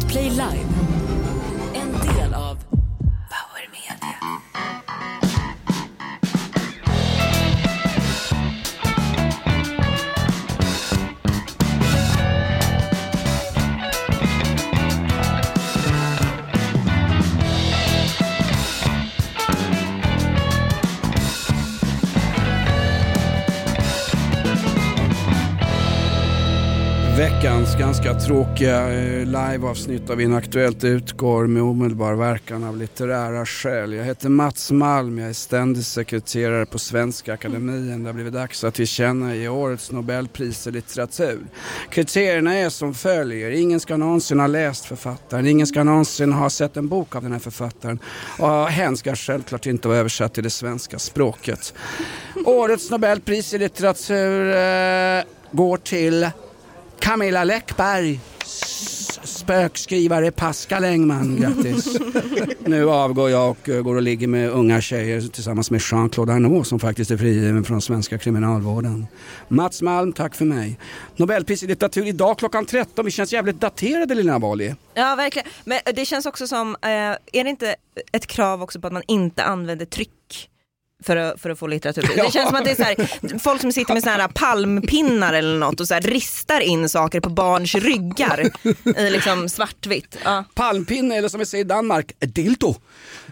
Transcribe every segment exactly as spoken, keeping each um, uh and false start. Podplay Live. En del av Power Media. Veckans ganska tråkiga liveavsnitt av Inaktuellt utgår med omedelbar verkan av litterära skäl. Jag heter Mats Malm, jag är ständig sekreterare på Svenska Akademien. Det har blivit dags att tillkänna i årets Nobelpris i litteratur. Kriterierna är som följer. Ingen ska någonsin ha läst författaren, ingen ska någonsin ha sett en bok av den här författaren. Och hen ska självklart inte vara översatt till det svenska språket. Årets Nobelpris i litteratur eh, går till Camilla Läckberg, spökskrivare Pascal Engman, grattis. Nu avgår jag och går och ligger med unga tjejer tillsammans med Jean-Claude Arnault, som faktiskt är frigiven från svenska kriminalvården. Mats Malm, tack för mig. Nobelpris i litteratur idag klockan tretton. Vi känns jävligt daterade, Linnéa Bali. Ja, verkligen. Men det känns också som, är det inte ett krav också på att man inte använder tryck? För att, för att få litteratur. Ja. Det känns som att det är så här, folk som sitter med såna här palmpinnar eller något och så här ristar in saker på barns ryggar i liksom svartvitt. Ja. Palmpinne, eller som vi säger i Danmark, dildo.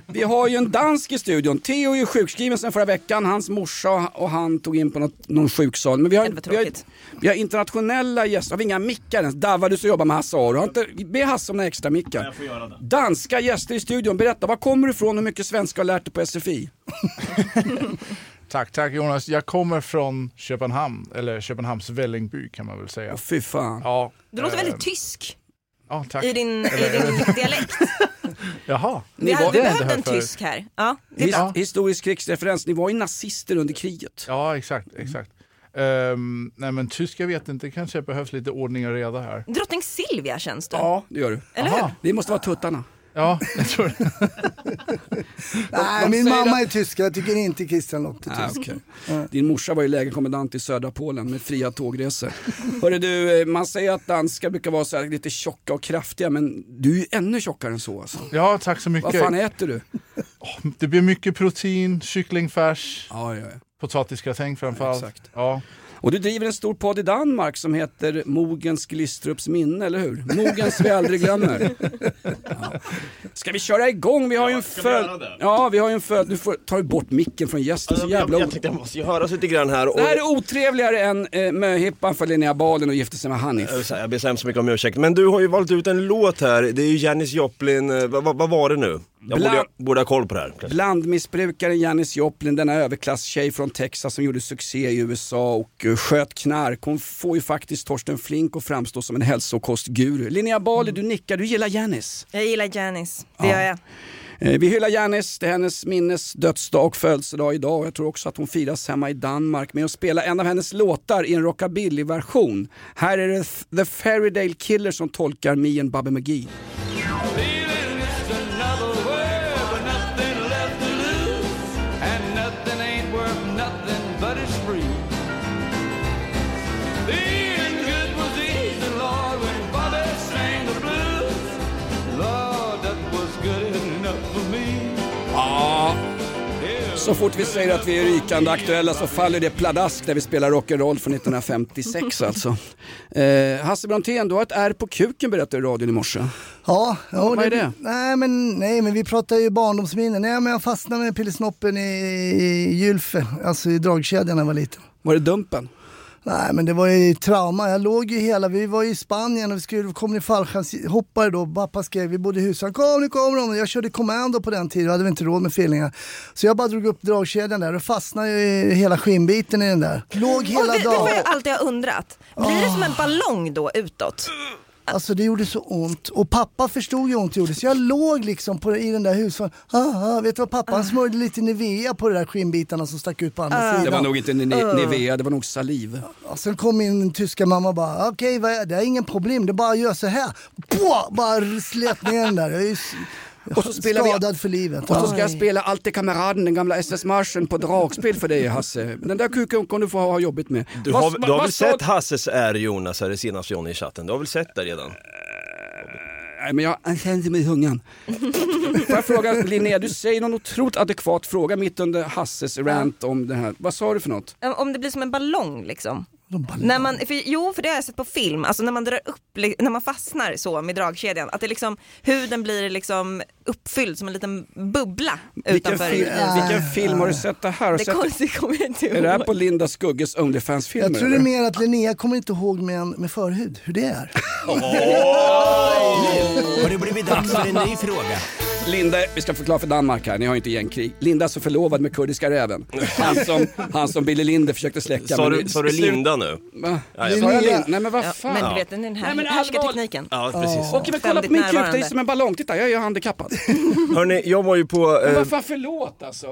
Vi har ju en dansk i studion. Theo är ju sjukskriven sedan förra veckan. Hans morsa och han tog in på något, någon sjuksal. Men vi har, vi har, vi har internationella gäster. Har vi inga mickar ens? Davva, du som jobbar med Hasse Aro. Be Hasse om några extra mickar. Jag får göra det. Danska gäster i studion. Berätta, var kommer du ifrån och mycket svenska har lärt dig på S F I? Tack, tack Jonas. Jag kommer från Köpenhamn, eller Köpenhamns Vällingby kan man väl säga. Åh, fy fan. Ja, du låter eh, väldigt tysk. Ja, tack. I din, eller, i din dialekt. Jaha. Vi, hade, var, vi behövde en för... tysk här. Ja, det är ja. Historisk krigsreferens. Ni var ju nazister under kriget. Ja, exakt, exakt. Um, nej men tysk, jag vet inte, kanske behövs lite ordning och reda här. Drottning Silvia känns det. Ja, det gör du. Eller hur? Vi måste vara tuttarna. Ja, jag tror det. Nej, min mamma är tysk. Jag tycker inte Christian Lotter är tysk. Ah, okay. mm. Din morsa var ju lägerkommandant i södra Polen med fria tågresor. Hörru du, man säger att danskar brukar vara så här lite tjocka och kraftiga, men du är ju ännu tjockare än så. Alltså. Ja, tack så mycket. Vad fan äter du? Oh, det blir mycket protein, kycklingfärs, ja, ja, ja. Potatisgratäng framförallt. Ja, exakt. Ja. Och du driver en stor podd i Danmark som heter Mogens Glistrups minne, eller hur? Mogens vi aldrig glömmer. Ja. Ska vi köra igång? Vi har ju en följd. Ja, vi har ju en följd. Nu får tar du bort micken från gästen. Så jävla... Jag, jag tänkte jag måste ju höras lite grann här. Och... Det här är otrevligare än eh, möhippan för Linnéa Bali och gifte sig med Hanif. Jag ber så mycket om ursäkt. Men du har ju valt ut en låt här. Det är ju Janis Joplin. Eh, vad, vad var det nu? Jag borde, jag borde ha koll på det här. Blandmissbrukaren Janis Joplin, denna överklasstjej från Texas som gjorde succé i U S A och uh, sköt knark. Hon får ju faktiskt Torsten Flink att framstå som en hälsokostguru. Linnéa Bali, mm. du nickar, du gillar Janis. Jag gillar Janis, det ja. gör jag. Vi hyllar Janis, det är hennes minnes dödsdag och födelsedag idag. Jag tror också att hon firas hemma i Danmark med att spela en av hennes låtar i en rockabilly-version. Här är det The Fairy Dale Killer som tolkar Me and Bobby McGee. Så fort vi säger att vi är rykande aktuella så faller det pladask när vi spelar rock'n'roll från nittonhundrafemtiosex alltså. Eh, Hasse Brontén, du har ett R på kuken, berättade i radion i morse. Ja. ja Vad det, är det? Nej men, nej, men vi pratar ju barndomsminnen. Nej, men jag fastnade med pillesnoppen i, i Julfe, alltså i dragkedjan när jag var liten. Var det dumpen? Nej, men det var ju trauma. Jag låg ju hela, vi var i Spanien och vi skulle komma i fallskärms, hoppade då, pappa skrev, vi bodde i husen, kom nu kommer de. Jag körde kommando på den tiden, hade vi inte råd med felingar. Så jag bara drog upp dragkedjan där och fastnade ju hela skinnbiten i den där. Låg hela oh, det, dagen. Det var ju alltid jag undrat. Blir oh. det som en ballong då utåt? Alltså det gjorde så ont. Och pappa förstod ju ont det gjorde. Så jag låg liksom på, i den där husen. Ah, vet du vad pappa? Han smörjde lite Nivea på de där skinnbitarna som stack ut på andra uh. sidan. Det var nog inte ni- uh. Nivea, det var nog saliv. Och sen kom min tyska mamma och bara okej, okay, det är ingen problem, det bara att göra så här. Pua! Bara slet ner den där. Jag är ju och så spelar skadad vi... för livet. Och så ska jag spela Alltid kameraden, den gamla S S-marschen på dragspel för dig, Hasse. Den där kuken kan du få ha jobbigt med. Du har, va, du har va, väl sett Hasses är Jonas här i senaste Johnny i chatten? Du har väl sett det redan? men jag känner mig hungrig. Får jag fråga Linnéa, du säger någon otroligt adekvat fråga mitt under Hasses rant om det här. Vad sa du för något? Om det blir som en ballong liksom. När man, för, jo, för det har jag sett på film. Alltså när man drar upp, när man fastnar så med dragkedjan, att det liksom, huden blir liksom uppfylld som en liten bubbla utanför. Vilken, fil- ja. Vilken film har du sett det här? Det konstigt kommer jag inte ihåg. Är det här på Linda Skugges OnlyFans-filmer? Jag tror det är mer att Linnéa kommer inte ihåg med, en, med förhud, hur det är. Åh! Har det blivit dags för en ny fråga? Linda, vi ska förklara för Danmark här, ni har inte gängkrig. Linda är så förlovad med kurdiska räven. Han som, han som Billy Linde försökte släcka. Sa du, du Linda nu? Ja, jag Linda. Linda. Nej men vad fan. Ja, men du vet den här Nej, härska tekniken. Ja, precis. Okej, men kolla på min kuk, det är som en ballong. Titta, jag är handikappad. Hörrni, jag var ju på... Eh... Men vad fan, förlåt alltså.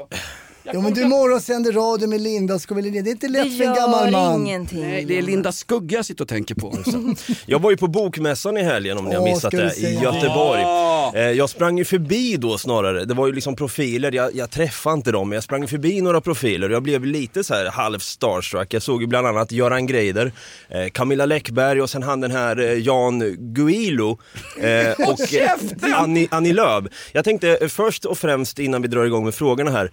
Ja, men du imorgon sänder radio med Linda Skugga. Det är inte lätt för en gammal man. Ingenting. Nej, det är Linda Skugga jag sitter och tänker på. Jag var ju på bokmässan i helgen, om ni har missat det, i Göteborg. Jag sprang ju förbi då snarare. Det var ju liksom profiler, jag, jag träffade inte dem. Men jag sprang förbi några profiler. Jag blev lite så här halv starstruck. Jag såg ju bland annat Göran Greider, eh, Camilla Läckberg och sen han den här eh, Jan Guillou eh, Och eh, Annie, Annie Lööf. Jag tänkte eh, först och främst, innan vi drar igång med frågorna här,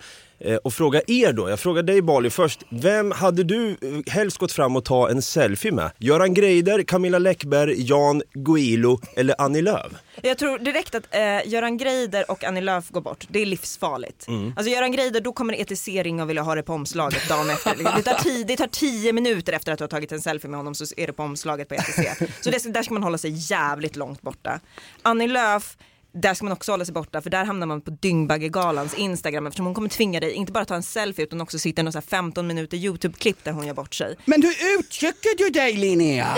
och fråga er då, jag frågar dig Bali först, vem hade du helst gått fram och ta en selfie med? Göran Greider, Camilla Läckberg, Jan Guillou eller Annie Lööf? Jag tror direkt att eh, Göran Greider och Annie Lööf går bort. Det är livsfarligt. Mm. Alltså Göran Greider, då kommer E T C ringa och vilja ha det på omslaget dagen efter. Det tar, t- det tar tio minuter efter att du har tagit en selfie med honom, så är det på omslaget på E T C. Så det, där ska man hålla sig jävligt långt borta. Annie Lööf, där ska man också hålla sig borta, för där hamnar man på Dyngbaggegalans Instagram, eftersom hon kommer tvinga dig inte bara ta en selfie utan också sitta i någon så här femton minuter YouTube-klipp där hon gör bort sig. Men hur uttrycker du dig, Linnéa?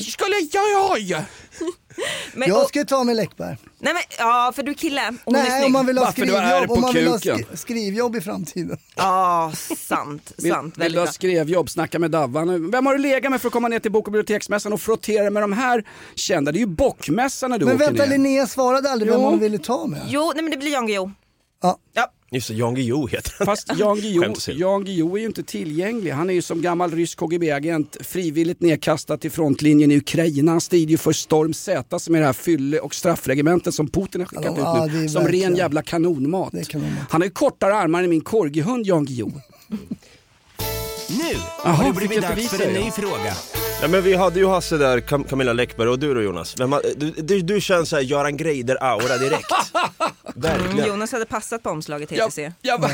Skulle jag ha? Men, jag ska ta med Läckberg. Nej men, ja, för du är kille. Om nej, om man vill ha skrivjobb, om man vill ha sk- skrivjobb i framtiden. Ja, ah, sant, sant. Vill du ha skrivjobb, snacka med Davva nu. Vem har du legat med för att komma ner till bok- och biblioteksmässan och frottera med de här kända? Det är ju bockmässan när du men åker ner. Men vänta, Linnéa svarade aldrig jo. vem man ville ta med. Jo, nej men det blir Jan Guillou. Ja. Ja. Just det, Jan Guillou heter han. Fast Jan Guillou, Jan Guillou är ju inte tillgänglig. Han är ju som gammal rysk K G B-agent frivilligt nedkastad till frontlinjen i Ukraina. Han styr ju för Storm Z, som är det här fylle- och straffregementen som Putin har skickat alltså, ut ah, nu. Som verkligen. Ren jävla kanonmat. Han har ju kortare armar än min korgihund, Jan Guillou. Nu Aha, har det blivit dags för en ny fråga. Ja, men vi hade ju Hasse där, Cam- Camilla Läckberg och du då, Jonas. Vem har, du, du, du känns så här Göran Greider-aura direkt. Mm, Jonas hade passat på omslaget till E T C. Jag, jag,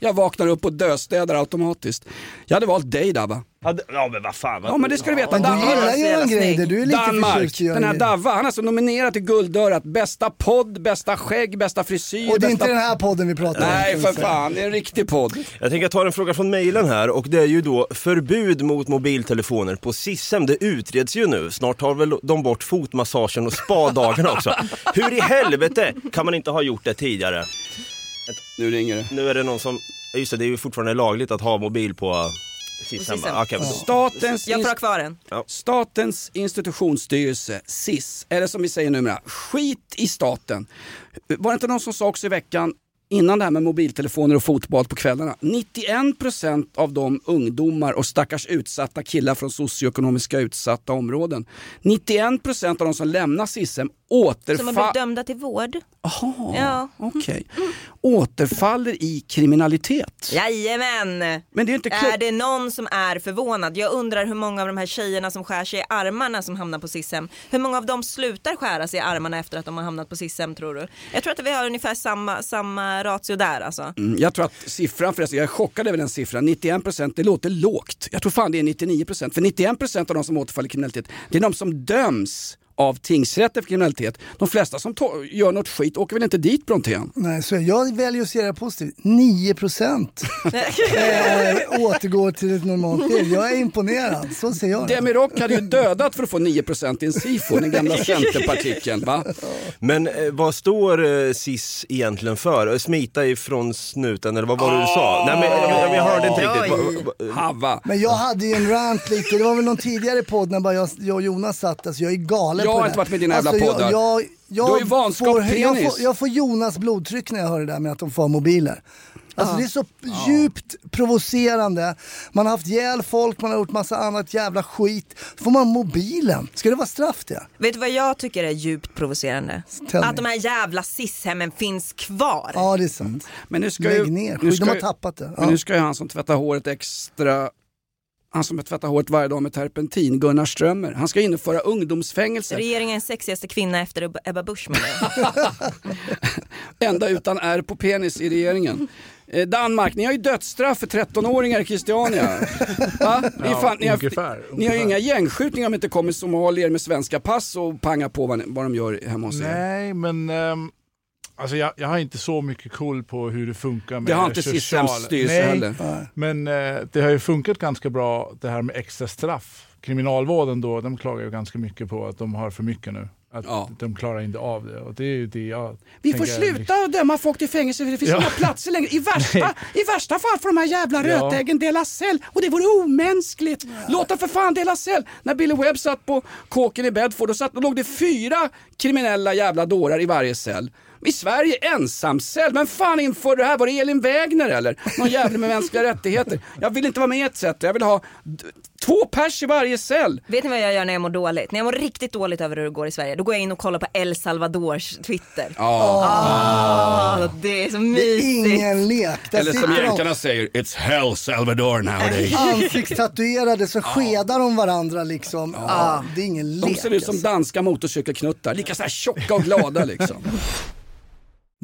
jag vaknar upp och döstädar automatiskt. Jag hade valt dig, Davva. Hade, ja, men vad fan. Vad ja, men det ska du veta. Ja, du gillar Göran Greider. Du är lite Danmark, den här Davva. Han är alltså nominerad till Guldörat. Bästa podd, bästa skägg, bästa frisyr. Och det är bästa... inte den här podden vi pratar om. Nej, för fan. Det är en riktig podd. Jag tänker ta en fråga från mejlen här. Och det är ju då förbud mot mobiltelefoner på S I S. Det utreds ju nu. Snart tar väl de bort fotmassagen och spadagarna också. Hur i helvete kan man inte ha gjort det tidigare? Nu ringer det. Nu är det någon som... Just det, det är ju fortfarande lagligt att ha mobil på... S I S. Okay, Statens, jag får kvar den. Statens institutionsstyrelse, S I S, eller som vi säger numera, skit i staten. Var det inte någon som sa också i veckan innan det här med mobiltelefoner och fotboll på kvällarna, nittioen procent av de ungdomar och stackars utsatta killar från socioekonomiska utsatta områden, nittioen procent av de som lämnar S I S-hem återfa- som har blivit dömda till vård. Aha, ja. Okej. Okay. Mm. Återfaller i kriminalitet. Jajamän. Men det är inte kl- är det någon som är förvånad? Jag undrar hur många av de här tjejerna som skär sig i armarna som hamnar på S I S-hem, hur många av dem slutar skära sig i armarna efter att de har hamnat på S I S-hem, tror du? Jag tror att vi har ungefär samma, samma ratio där alltså. Mm, jag tror att siffran, förresten, jag är chockad över den siffran, nittioen procent, det låter lågt. Jag tror fan det är nittionio procent. För nittioen procent av de som återfaller i kriminalitet, det är de som döms av tingsrätten för kriminalitet. De flesta som to- gör något skit åker väl inte dit, Brontén? Nej, så jag väljer att se det positivt. nio procent eh, återgår till ett normalt liv. Jag är imponerad, så ser jag det. Demirock hade ju dödat för att få nio procent i en SIFO, den gamla centerpartikeln, va? Men eh, vad står eh, S I S egentligen för? Smita ifrån snuten, eller vad var det du sa? Oh! Nej, men jag, jag, jag hörde inte riktigt. Oj. Hava. Men jag hade ju en rant lite. Det var väl någon tidigare podd när bara jag, jag och Jonas satt. Alltså, jag är galen. Jag har inte varit med dina jävla alltså, poddar. Jag, jag, jag, får, jag, får, jag får Jonas blodtryck när jag hör det där med att de får mobiler. Alltså ja. det är så djupt ja. provocerande. Man har haft ihjäl folk, man har gjort massa annat jävla skit. Får man mobilen? Ska det vara straff det? Vet du vad jag tycker är djupt provocerande? Tell att me. de här jävla sishemmen finns kvar. Ja, det är sant. Men nu ska ju, ner. Nu ska de har ju, tappat det. Ja. Men nu ska ju han som tvättar håret extra... Han som tvättar hårt varje dag med terpentin, Gunnar Strömmer. Han ska införa ungdomsfängelse. Regeringens sexigaste kvinna efter Ebba Busch. Enda utan är på penis i regeringen. Eh, Danmark, ni har ju dödsstraff för tretton-åringar i Kristiania. Va? Ni, ja, fan, ni, har, ungefär, ungefär. Ni har ju inga gängskjutningar om inte kommer som håller er med svenska pass och pangar på vad, vad de gör hemma hos er. Nej, men... Um... Alltså jag, jag har inte så mycket koll på hur det funkar med det har inte sociala... heller. Men eh, det har ju funkat ganska bra det här med extra straff. Kriminalvården då, de klagar ju ganska mycket på att de har för mycket nu. Att ja. de klarar inte av det. Och det är ju det jag Vi får sluta att döma folk till fängelse för det finns ja. inga platser längre. I värsta, i värsta fall får de här jävla rötäggen ja. dela cell. Och det vore omänskligt. Ja. Låt dem för fan dela cell. När Billy Webb satt på kåken i Bedford och satt, då låg det fyra kriminella jävla dårar i varje cell. I Sverige ensamcell. Men fan inför det här? Var det Elin Wägner eller? Någon jävla med mänskliga rättigheter. Jag vill inte vara med i ett sätt. Jag vill ha d- två pers i varje cell. Vet ni vad jag gör när jag mår dåligt? När jag mår riktigt dåligt över hur det går i Sverige, då går jag in och kollar på El Salvadors Twitter. Oh. Oh. Oh. Det är så mysigt. Det är ingen lek. Där eller som jänkarna säger, it's hell Salvador nowadays. Ansiktstatuerade så skedar de varandra liksom. Oh. Ah, det är ingen lek. De ser ut som danska motorcykelknuttar. Lika så här tjocka och glada liksom.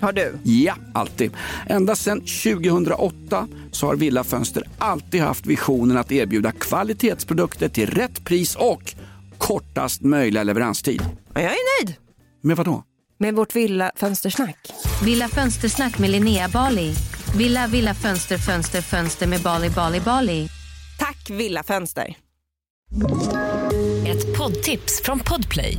Har du? Ja, alltid. Ända sedan tjugohundraåtta så har Villa Fönster alltid haft visionen att erbjuda kvalitetsprodukter till rätt pris och kortast möjliga leveranstid. Och jag är nöjd. Med vad då? Med vårt Villa Fönstersnack. Villa Fönstersnack med Linnéa Bali. Villa, villa, fönster, fönster, fönster med Bali, Bali, Bali. Tack Villa Fönster. Ett poddtips från Podplay.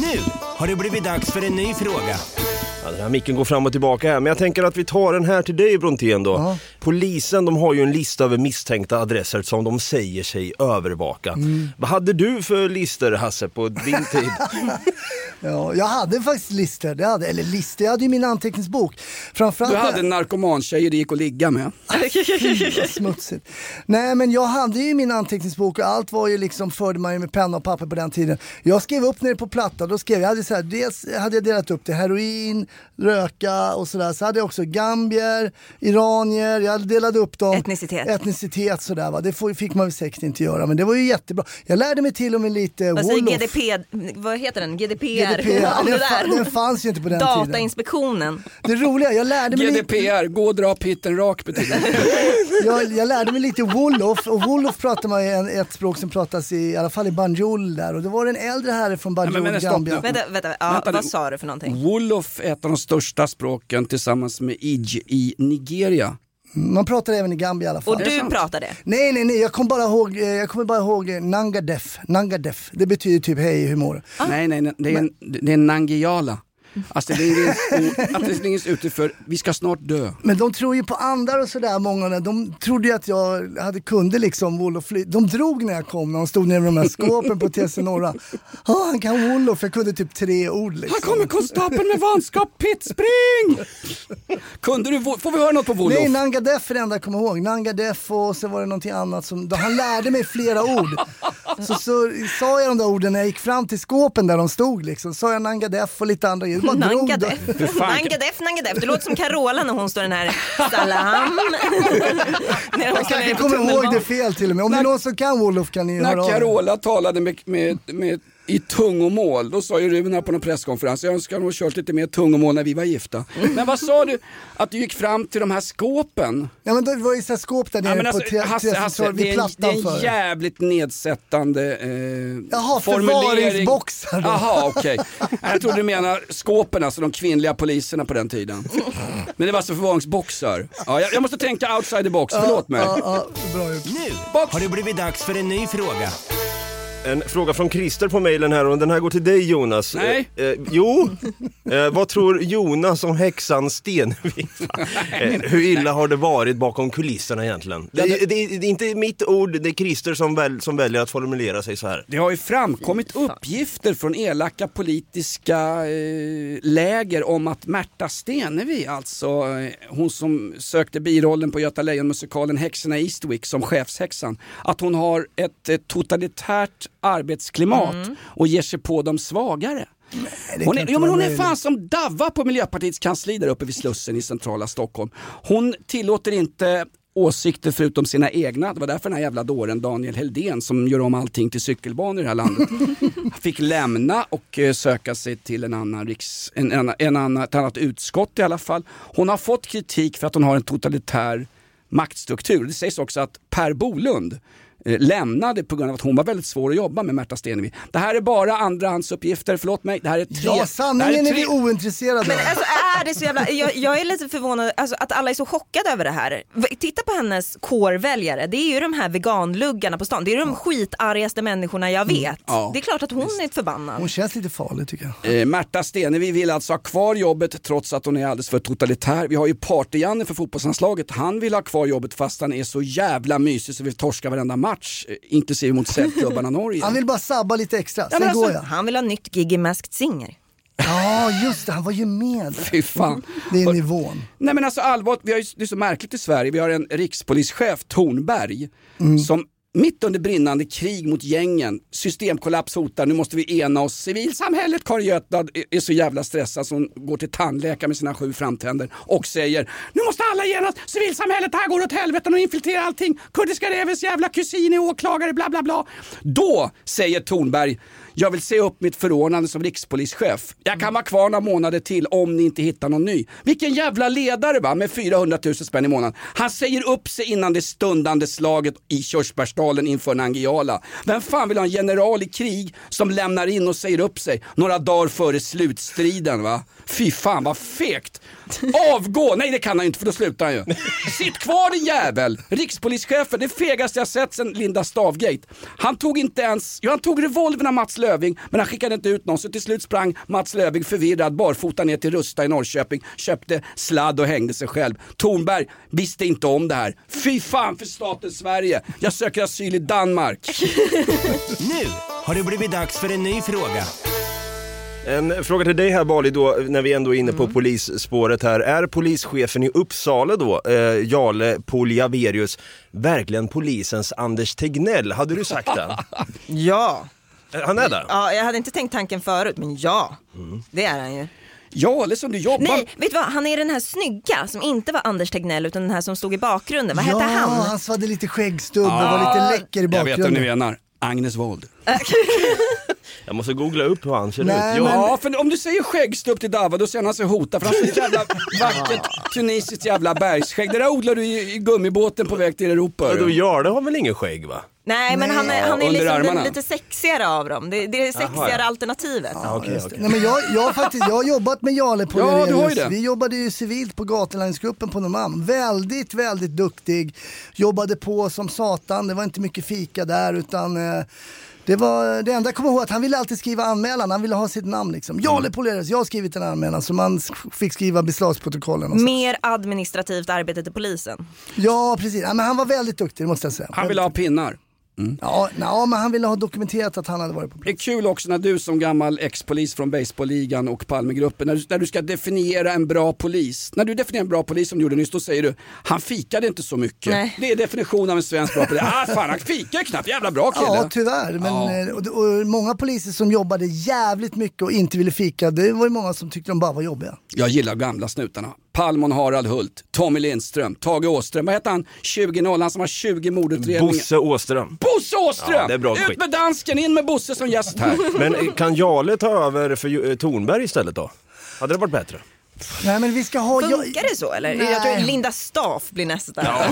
Nu har det blivit dags för en ny fråga. Ja, den här micken går fram och tillbaka här. Men jag tänker att vi tar den här till dig, Brontén, då. Ja. Polisen, de har ju en lista över misstänkta adresser som de säger sig övervaka. Mm. Vad hade du för lister, Hasse, på din tid? ja, jag hade faktiskt lister. Jag hade, eller lister, jag hade ju min anteckningsbok. Framförallt du hade en narkomantjej du gick och ligga med. Vad smutsigt. Nej, men jag hade ju min anteckningsbok och allt var ju liksom, förde man ju med penna och papper på den tiden. Jag skrev upp ner på platta, då skrev jag, hade så här, dels hade jag delat upp det, heroin, röka och sådär. Så hade jag också gambier, iranier, jag jag delade upp dem. Etnicitet. Etnicitet sådär, va? Det fick man väl säkert inte göra, men det var ju jättebra. Jag lärde mig till och med lite Wolof. Alltså G D P, vad heter den? G D P R. G D P R. Den, fa- den fanns ju inte på den tiden. Datainspektionen. Det roliga, jag lärde mig G D P R, lite... gå och dra pitten rak betyder jag, jag lärde mig lite Wolof, och Wolof pratar man ju ett språk som pratas i, i alla fall i Banjul där, och det var en äldre herre från Banjul, men, men, Gambia. Vänta, vänta, ja, vänta, vad sa du för någonting? Wolof är ett av de största språken tillsammans med Ij i Nigeria. Man pratar även i Gambia i alla fall. Och du pratade? Nej, nej, nej. Jag kommer bara ihåg, jag kommer bara ihåg Nangadef. Nangadef. Det betyder typ hej, hur mår du? Ah. Nej, nej, nej. Det är, men... det är Nangiala. Alltså det är ute för vi ska snart dö. Men de tror ju på andar och sådär, många. De trodde ju att jag hade kunde liksom Wolof. De drog när jag kom, när de stod nere med de här skåpen på T C Norra. Oh, han kan Wolof, jag kunde typ tre ord liksom. Han kommer konstapeln med vanskap, pittspring! Kunde du, får vi höra något på Wolof? Nej, Nangadef är det enda jag kommer ihåg. Nangadef, och så var det någonting annat som, då han lärde mig flera ord. Så, så sa jag de där orden när jag gick fram till skåpen där de stod liksom. Sa jag Nangadef och lite andra. Nangadef. Nangadef, Nangadef. Det låter som Carola när hon står den här Salam. Jag kommer ihåg det fel till och med. Om det är någon som kan Wolof kan ni höra. När Carola talade med, med, med i tungomål, då sa ju Runa på någon presskonferens, jag önskar nog kört lite mer tungomål när vi var gifta. Men vad sa du? Att du gick fram till de här skåpen? Ja, men det var ju så här skåp där nere, ja, alltså, på t- Hasse, t- Hasse, vi plattan för. Det är en jävligt nedsättande eh, Jaha, förvaringsboxar då. Jaha, okej. Okay. Jag tror du menar skåpen, alltså de kvinnliga poliserna på den tiden. Men det var alltså förvaringsboxar. Ja, jag, jag måste tänka outside the box, förlåt mig. Ja, ja, bra gjort. Nu box. Har det blivit dags för en ny fråga. En fråga från Christer på mejlen här, och den här går till dig, Jonas. Nej. Eh, eh, jo, eh, vad tror Jonas om häxan Stenevi? Eh, hur illa Nej. har det varit bakom kulisserna egentligen? Det, det, det, det är inte mitt ord, det är Christer som, väl, som väljer att formulera sig så här. Det har ju framkommit uppgifter från elaka politiska eh, läger om att Märta Stenevi, alltså eh, hon som sökte birollen på Göta Lejon-musikalen Häxorna i Eastwick som chefshäxan, att hon har ett eh, totalitärt arbetsklimat mm. och ger sig på de svagare. Nej, hon är, ja, men hon är fan som Davva på Miljöpartiets kansli där uppe vid Slussen i centrala Stockholm. Hon tillåter inte åsikter förutom sina egna. Det var därför den här jävla dåren Daniel Heldén, som gör om allting till cykelbanor i det här landet, fick lämna och söka sig till en annan riks, en, en, en annan, ett annat utskott i alla fall. Hon har fått kritik för att hon har en totalitär maktstruktur. Det sägs också att Per Bolund lämnade på grund av att hon var väldigt svår att jobba med, Märta Stenevi. Det här är bara andrahandsuppgifter, förlåt mig. Det här är tre. Ja, sanningen det här är, tre... är vi ointresserade. Men alltså är det så jävla... Jag, jag är lite förvånad alltså, att alla är så chockade över det här. Titta på hennes kårväljare. Det är ju de här veganluggarna på stan. Det är de ja. skitargaste människorna jag vet. Mm, ja. Det är klart att hon Visst. är förbannad. Hon känns lite farlig tycker jag. Eh, Märta Stenevi vill alltså ha kvar jobbet trots att hon är alldeles för totalitär. Vi har ju Party-Janne för fotbollsanslaget. Han vill ha kvar jobbet fast han är så jävla mysig så vi torskar varenda match. Match, inklusive mot sällklubbarna Norge. Han vill bara sabba lite extra, sen ja, alltså, går jag. Han vill ha nytt gig i Masked Singer. Ja, oh, just det, han var ju med. Fy fan. Det är nivån. Nej men alltså allvarligt, vi har ju, det är så märkligt i Sverige. Vi har en rikspolischef, Thornberg, mm. som mitt under brinnande krig mot gängen, systemkollaps hotar, nu måste vi ena oss. Civilsamhället, Karin Götblad, är så jävla stressad som går till tandläkare med sina sju framtänder och säger, nu måste alla enas, civilsamhället här går åt helvete och infiltrerar allting. Kurdiska revens jävla kusin är åklagare, bla bla bla. Då säger Thornberg, jag vill se upp mitt förordnande som rikspolischef. Jag kan vara kvar några månader till om ni inte hittar någon ny. Vilken jävla ledare va, med fyrahundratusen spänn i månaden. Han säger upp sig innan det stundande slaget i Körsbärsdalen inför Nangiala. Vem fan vill ha en general i krig som lämnar in och säger upp sig några dagar före slutstriden va? Fy fan vad fegt. Avgå, nej det kan han ju inte för då slutar han ju. Sitt kvar din jävel. Rikspolischefen, det fegaste jag sett sedan Linda Staff-gate. Han tog inte ens, jo han tog revolverna Mats Löfving, men han skickade inte ut någon, så till slut sprang Mats Löfving förvirrad barfota ner till Rusta i Norrköping, köpte sladd och hängde sig själv. Thornberg visste inte om det här. Fy fan för staten Sverige. Jag söker asyl i Danmark. Nu har det blivit dags för en ny fråga. En fråga till dig här Bali då, när vi ändå är inne på mm. polisspåret här. Är polischefen i Uppsala då, eh, Jarle Poljaverius, verkligen polisens Anders Tegnell? Hade du sagt det? Ja. Han är där? Ja, jag hade inte tänkt tanken förut, men ja, mm. det är han ju. Ja, eller som du jobbar. Nej, vet du vad? Han är den här snygga som inte var Anders Tegnell, utan den här som stod i bakgrunden. Vad ja, hette han? Han hade lite skäggstubb ja. och var lite läcker i bakgrunden. Jag vet om ni menar. Agnes Wold. Jag måste googla upp hur han ser nej, ut. Ja, men... för om du säger skäggstubb till Davva, då ser han sig hota. För han ser ett jävla vackert tunisiskt jävla bergsskägg. Det där odlar du i, i gummibåten på väg till Europa. Ja, då gör det har väl ingen skägg, va? Nej, men nej. han är, han är liksom den lite sexigare av dem. Det, det är det sexigare Aha, ja. alternativet. Ja, okay, okay. Nej, men jag, jag, faktiskt, jag har jobbat med Jale på ja, du har ju det. Vi jobbade ju civilt på gatulandsgruppen på Norrmalm. Väldigt, väldigt duktig. Jobbade på som satan. Det var inte mycket fika där, utan... Eh, Det, var, det enda jag kommer ihåg att han ville alltid skriva anmälan. Han ville ha sitt namn liksom. Jale Poleres, jag har skrivit en anmälan. Så man fick skriva beslagsprotokollen och så. Mer administrativt arbete till polisen. Ja, precis. Ja, men han var väldigt duktig, måste jag säga. Han ville ha pinnar. Mm. Ja, na, men han ville ha dokumenterat att han hade varit på plats. Det är kul också när du som gammal ex-polis från baseballligan och Palmegruppen, när du, när du ska definiera en bra polis. När du definierar en bra polis som du gjorde nyss, då säger du, han fikade inte så mycket. Nej. Det är definitionen av en svensk bra polis. Ah fan, han fikade knappt, jävla bra kille. Ja, tyvärr. Men, ja. Och, och många poliser som jobbade jävligt mycket och inte ville fika, det var ju många som tyckte de bara var jobbiga. Jag gillar gamla snutarna. Palmon Harald Hult, Tommy Lindström, Tage Åström. Vad heter han? tjugo noll, han som har tjugo mordutredningar. Bosse Åström. Bosse Åström! Ja, det är bra. Ut skit med dansken, in med Bosse som gäst här. Men kan Jale ta över för Thornberg istället då? Hade det varit bättre? Nej, men vi ska ha... Funkar det så, eller? Nej. Jag tror Linda Staff blir nästa. Ja.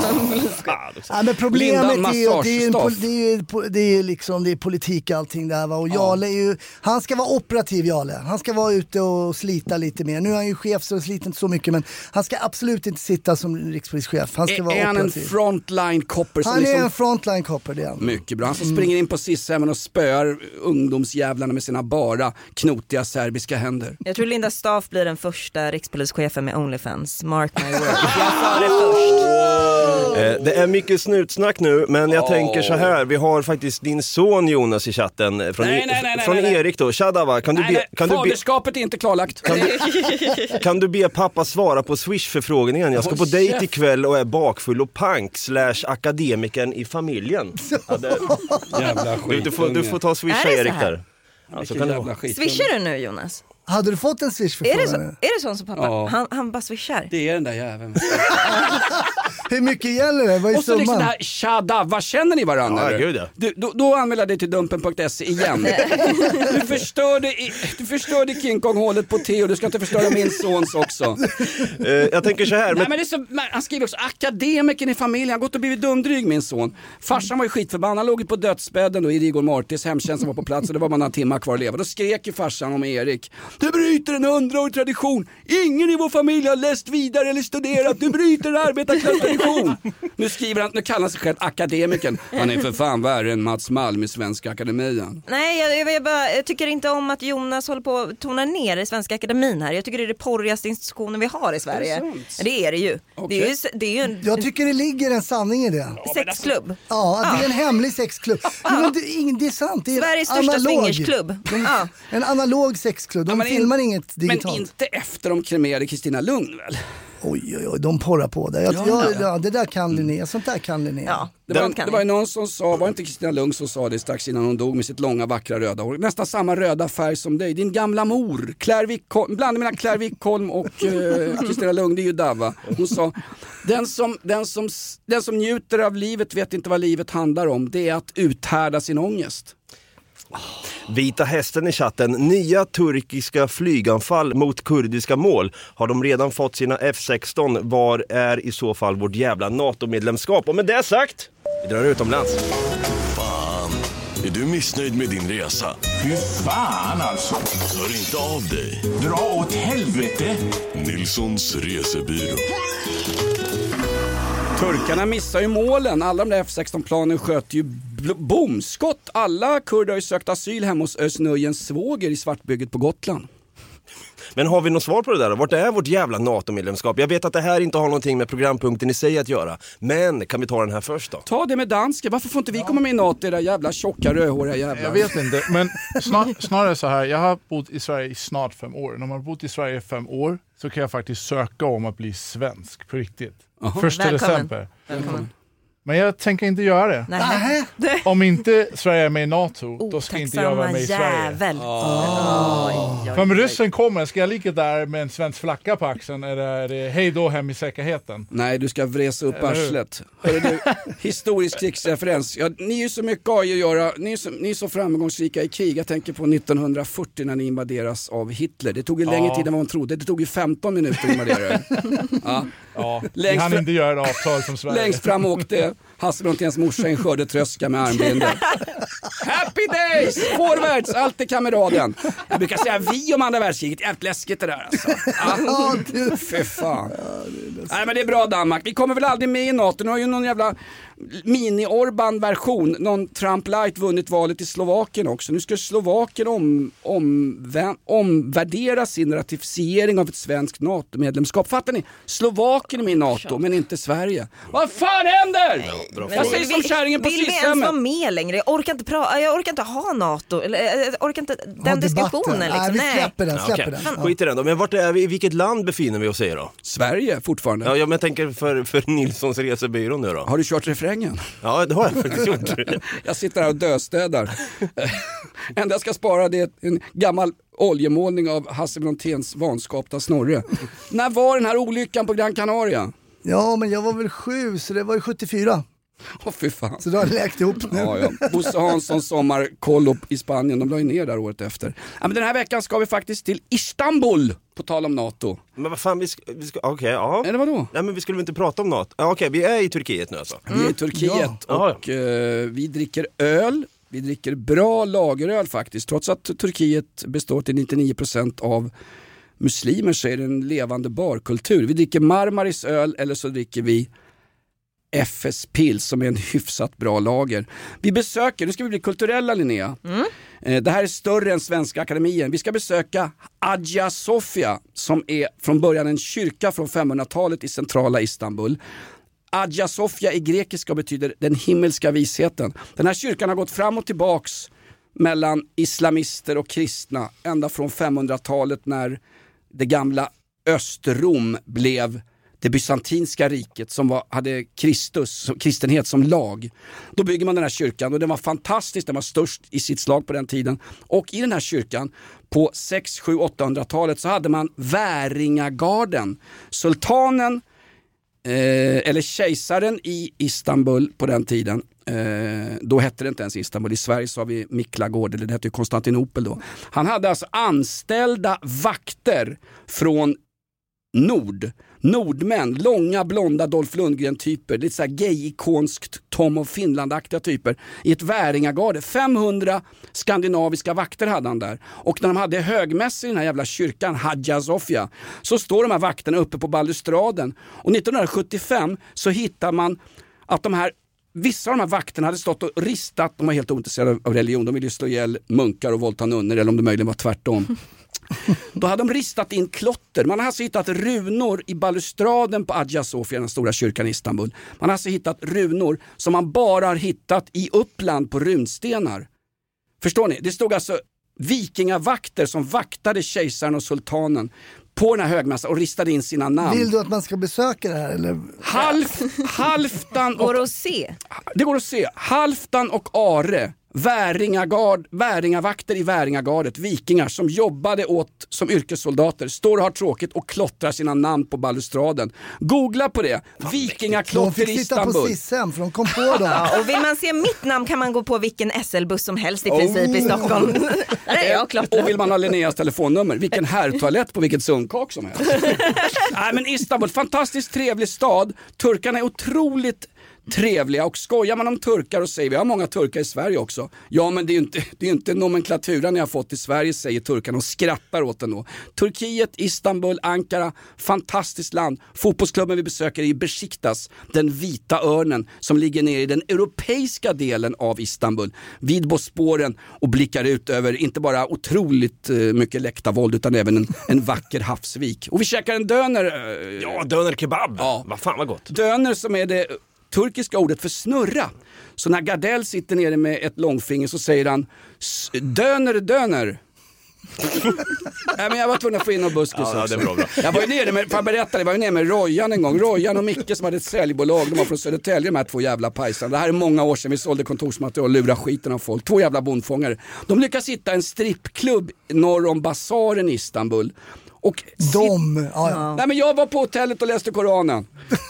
Ja, men problemet Linda, är ju... Det är, en, det, är en, det är liksom... Det är politik allting där, va? Och ja. Jale är ju... Han ska vara operativ, Jale. Han ska vara ute och slita lite mer. Nu är han ju chef, så sliter inte så mycket. Men han ska absolut inte sitta som rikspolischef. Han ska är, vara är han operativ. En frontline copper? Han är liksom... en frontline copper, det är han. Mycket bra. Han mm. springer in på SIS-hemmen och spöar ungdomsjävlarna med sina bara knotiga serbiska händer. Jag tror Linda Staff blir den första rikspolischefen med OnlyFans. Mark my word. Jag sa det först. Det är mycket snutsnack nu, men jag oh. tänker så här. Vi har faktiskt din son Jonas i chatten. Från, nej, nej, nej, från nej, nej. Erik då. Shadava, kan nej, du be, kan faderskapet du be, är inte klarlagt. Kan du, kan du be pappa svara på Swish-förfrågningen? Jag ska oh, på dejt chef. ikväll och är bakfull och punk slash akademikern i familjen. Ja, det, jävla skit. Du får, du får ta Swish Erik där. Alltså, swishar du nu, Jonas? Hade du fått en swish för frågan? Är, är det sån som pappa? Ja. Han, han bara swishar. Det är den där jäveln. Hur mycket gäller det? Vad är och så liksom det här, tjada, vad känner ni varandra? Ja, gud, ja. Du, då, då anmäler jag dig till dumpen punkt se igen. Du förstörde, du förstörde King Kong-hålet på Theo. Du ska inte förstöra min sons också. uh, jag tänker så här. Men... Nej, men det är så, han skriver också, akademikern i familjen. Han har gått och blivit dumdryg, min son. Farsan var ju skitförbannad. Han låg på dödsbädden då, i Rigor Mortis. Hemtjänsten var på plats och det var bara några timmar kvar att leva. Då skrek ju farsan om Erik. Du bryter en hundraårig tradition. Ingen i vår familj har läst vidare eller studerat. Du bryter en arbetarklasstradition. Nu skriver han, nu kallar han sig själv akademikern. Han är för fan värre än Mats Malm i Svenska Akademien. Nej, jag, jag, jag, bara, jag tycker inte om att Jonas håller på att tona ner i Svenska Akademin här. Jag tycker det är det porrigaste institutionen vi har i Sverige. Det, det är det ju. Okay. Det är ju, det är ju en, jag tycker det ligger en sanning i det. Sexklubb. Ja, det är en hemlig sexklubb. Ja. Det, är, det är sant. Det är Sveriges största swingersklubb. Ja. En analog sexklubb. De filmar in, inget digitalt. Men inte efter de kremerade Kristina Lund väl? Oj, oj, oj, de porrar på det. Jag, ja, jag, ja, det där kan Linnéa, sånt där kan Linnéa. Ja, det, var, kan det var någon som sa, var inte Kristina Lund som sa det strax innan hon dog med sitt långa, vackra röda hår. Nästan samma röda färg som dig. Din gamla mor, Claire Wickholm, bland mellan Claire Wickholm och Kristina eh, Lund, det är ju Davva. Hon sa, den som, den, som, den som njuter av livet vet inte vad livet handlar om. Det är att uthärda sin ångest. Vita hästen i chatten. Nya turkiska flyganfall mot kurdiska mål. Har de redan fått sina F sexton? Var är i så fall vårt jävla NATO-medlemskap? Och med det sagt, vi drar utomlands. Fan, är du missnöjd med din resa? Fy fan alltså. Hör inte av dig. Dra åt helvete. Nilssons resebyrå. Turkarna missar ju målen. Alla de där F sexton-planen sköt ju bomskott. Alla kurder har ju sökt asyl hemma hos Ösnöjens svåger i Svartbygget på Gotland. Men har vi något svar på det där? Vart är vårt jävla NATO-medlemskap? Jag vet att det här inte har någonting med programpunkten i sig att göra. Men kan vi ta den här först då? Ta det med danska. Varför får inte vi komma med i NATO, era jävla tjocka, rödhåriga jävlar? Jag vet inte, men snar- snarare så här. Jag har bott i Sverige i snart fem år. När man har bott i Sverige i fem år så kan jag faktiskt söka om att bli svensk på riktigt. Första december. Välkommen. Men jag tänker inte göra det. Nej. Om inte Sverige är med i NATO, då ska inte jag vara med i Sverige. Oh. Oh. För om ryssen kommer, ska jag ligga där med en svensk flacka på axeln? Eller är det hej då hem i säkerheten? Nej, du ska vresa upp arslet. Historisk krigsreferens. Ja, ni är ju så mycket att göra. Ni är, så, ni är så framgångsrika i krig. Jag tänker på nittonhundrafyrtio när ni invaderas av Hitler. Det tog ju ja. längre tid än vad man trodde. Det tog ju femton minuter att invadera. ja. Ja. Vi hann inte göra ett avtal som Sverige. Längst fram åkte Hasse Bronténs morsa en skördetröska med armbinder. Happy days! Forwards, alltid kameraden. Jag brukar säga vi om andra världskriget. Jävligt läskigt det där alltså. Ja, fy fan. Nej, men det är bra Danmark. Vi kommer väl aldrig med i NATO. Nu har ju någon jävla mini-Orban-version. Någon Trump Light vunnit valet i Slovakien också. Nu ska Slovakien om, om, omvärdera sin ratificering av ett svenskt NATO-medlemskap. Fattar ni? Slovakien är med i NATO, men inte Sverige. Vad fan händer? Jag säger som kärringen på vill vi ens vara med längre? Jag orkar inte, pra- jag orkar inte ha NATO. Eller, jag orkar inte den diskussionen. Liksom. Nej, vi släpper den. Släpper okay. den. Skit i den då. Men vart är vi, i vilket land befinner vi oss i då? Sverige fortfarande. Ja, men jag tänker för, för Nilssons resebyrå nu då. Har du kört refrängen? Ja, det har jag faktiskt gjort. Jag sitter här och döstädar. Enda jag ska spara det är en gammal oljemålning av Hasse Bronténs vanskapta Snorre. När var den här olyckan på Gran Canaria? Ja, men jag var väl sju, så det var ju sjuttiofyra. Åh, fy fan. Så du har läkt ihop nu. Ja, ja. Bosse Hanssons sommarkollo i Spanien, de la ju ner där året efter. Ja, men den här veckan ska vi faktiskt till Istanbul, på tal om NATO. Men vad fan, vi ska... Vi ska okej, okay, ja. Eller vadå? Nej, men vi skulle väl inte prata om NATO. Ja, okej, okay, vi är i Turkiet nu alltså. Mm. Vi är i Turkiet ja. och eh, vi dricker öl. Vi dricker bra lageröl faktiskt. Trots att Turkiet består till nittionio procent av muslimer så är det en levande barkultur. Vi dricker Marmarisöl eller så dricker vi F S Pils som är en hyfsat bra lager. Vi besöker, nu ska vi bli kulturella Linnea. Mm. Det här är större än Svenska Akademien. Vi ska besöka Hagia Sofia som är från början en kyrka från femhundratalet i centrala Istanbul. Hagia Sofia i grekiska betyder den himmelska visheten. Den här kyrkan har gått fram och tillbaks mellan islamister och kristna ända från femhundratalet när det gamla Östrom blev det bysantinska riket som var, hade Kristus, kristenhet som lag. Då bygger man den här kyrkan och den var fantastisk, den var störst i sitt slag på den tiden. Och i den här kyrkan på sex, sju, åttahundratalet så hade man Väringagarden. Sultanen eh, eller kejsaren i Istanbul på den tiden. Eh, då hette det inte ens Istanbul. I Sverige så har vi Miklagård, eller det hette ju Konstantinopel då. Han hade alltså anställda vakter från nord, nordmän, långa blonda Dolph Lundgren-typer, lite så här gay-ikonskt Tom of Finland-aktiga typer i ett Väringagarde. femhundra skandinaviska vakter hade han där. Och när de hade högmäss i den här jävla kyrkan Hagia Sofia så står de här vakterna uppe på balustraden. Och nittonhundrasjuttiofem så hittar man att de här vissa av de här vakterna hade stått och ristat. De var helt ointresserade av religion. De ville ju slå ihjäl munkar och våldta nunnor, eller om det möjligen var tvärtom. Då hade de ristat in klotter. Man har alltså hittat runor i balustraden på Hagia Sofia, den stora kyrkan i Istanbul. Man har alltså hittat runor som man bara har hittat i Uppland på runstenar. Förstår ni? Det stod alltså vikingavakter som vaktade kejsaren och sultanen på den här högmässan och ristade in sina namn. Vill du att man ska besöka det här? Eller? Half, Halvdan och... Går att se. Det går att se. Halvdan och Are, Väringagard, Väringavakter i Väringagardet, vikingar som jobbade åt som yrkessoldater, står och har tråkigt och klottrar sina namn på balustraden. Googla på det. Vikingaklotter i Istanbul. De fick sitta på S I S, för de kom på dem. Ja, och vill man se mitt namn kan man gå på vilken S L-buss som helst i princip oh. i Stockholm. Där är jag klottrar. Och vill man ha Linneas telefonnummer, vilken herrtoalett på vilket sunkak som helst. Nej, men Istanbul, fantastiskt trevlig stad. Turkarna är otroligt trevliga och skojar man om turkar och säger vi har många turkar i Sverige också. Ja, men det är ju inte, det är inte nomenklaturan jag har fått i Sverige, säger turkarna och skrattar åt den då. Turkiet, Istanbul, Ankara, fantastiskt land. Fotbollsklubben vi besöker är Besiktas, den vita örnen som ligger nere i den europeiska delen av Istanbul vid Bosporen och blickar ut över inte bara otroligt mycket läktarvåld utan även en, en vacker havsvik. Och vi käkar en döner. Ja, döner kebab. Ja. Vad fan vad gott. Döner som är det turkiska ordet för snurra. Så när Gardell sitter nere med ett långfinger så säger han döner, döner. Nej, men jag var tvungen att få in någon buskus ja, också. Det är bra, bra. Jag var ju nere med, fan berättade, jag var ju nere med Rojan en gång. Rojan och Micke som hade ett säljbolag. De var från Södertälje, de här två jävla pajsarna. Det här är många år sedan vi sålde kontorsmaterial och lurade skiten av folk. Två jävla bondfångare. De lyckas hitta en strippklubb norr om basaren i Istanbul. Och de, sit... ja, ja. Nej, men jag var på hotellet och läste Koranen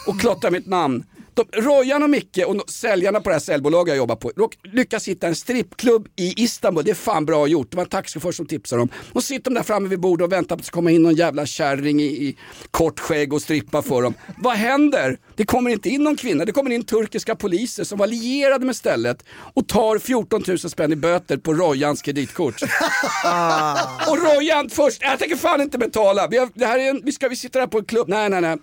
och klottrade mitt namn. De, Rojan och Micke och säljarna på det här säljbolaget jag jobbar på lyckas hitta en strippklubb i Istanbul. Det är fan bra gjort. Det var en taxichaufför som tipsade dem. Och sitter de där framme vid bordet och väntar på att komma in någon jävla kärring i, i kort skägg och strippa för dem. Vad händer? Det kommer inte in någon kvinna. Det kommer in turkiska poliser som var lierade med stället och tar fjorton tusen spänn i böter på Rojans kreditkort. Och Rojan först, jag tänker fan inte betala. Vi, har, det här är en, vi, ska, vi sitter här på en klubb. Nej, nej, nej.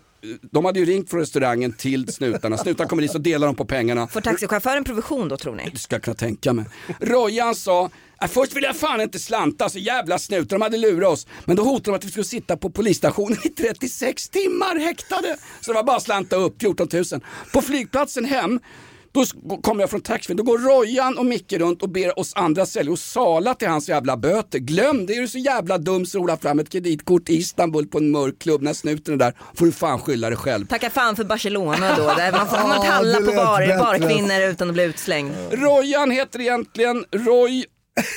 De hade ju ringt från restaurangen till snutarna. Snutarna kommer dit och delar dem på pengarna. Får taxichauffören provision då, tror ni? Du ska kunna tänka mig. Rojan sa, först ville jag fan inte slanta. Så jävla snutar, de hade lurat oss. Men då hotade de att vi skulle sitta på polisstationen i trettiosex timmar häktade. Så det var bara slanta upp, fjorton tusen. På flygplatsen hem, då kommer jag från taxin. Då går Rojan och Micke runt och ber oss andra sälja och sala till hans jävla böter. Glöm det, är du så jävla dum så rola fram ett kreditkort i Istanbul på en mörk klubb när snuten är där. Får du fan skylla dig själv. Tacka fan för Barcelona då. Där man får oh, man talla på barer, barkvinnor utan att bli utslängd. Rojan heter egentligen Roy.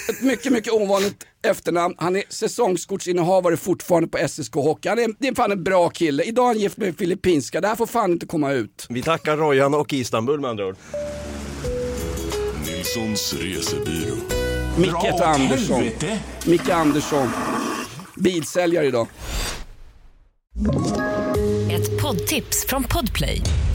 Ett mycket, mycket ovanligt efternamn. Han är säsongskortsinnehavare fortfarande på S S K Hockey. Han är, det är fan en bra kille. Idag är han gift med filippinska. Det här får fan inte komma ut. Vi tackar Rojan och Istanbul med andra ord. Nilssons resebyrå. Micke Andersson. Micke Andersson. Bilsäljare idag. Ett poddtips från Podplay.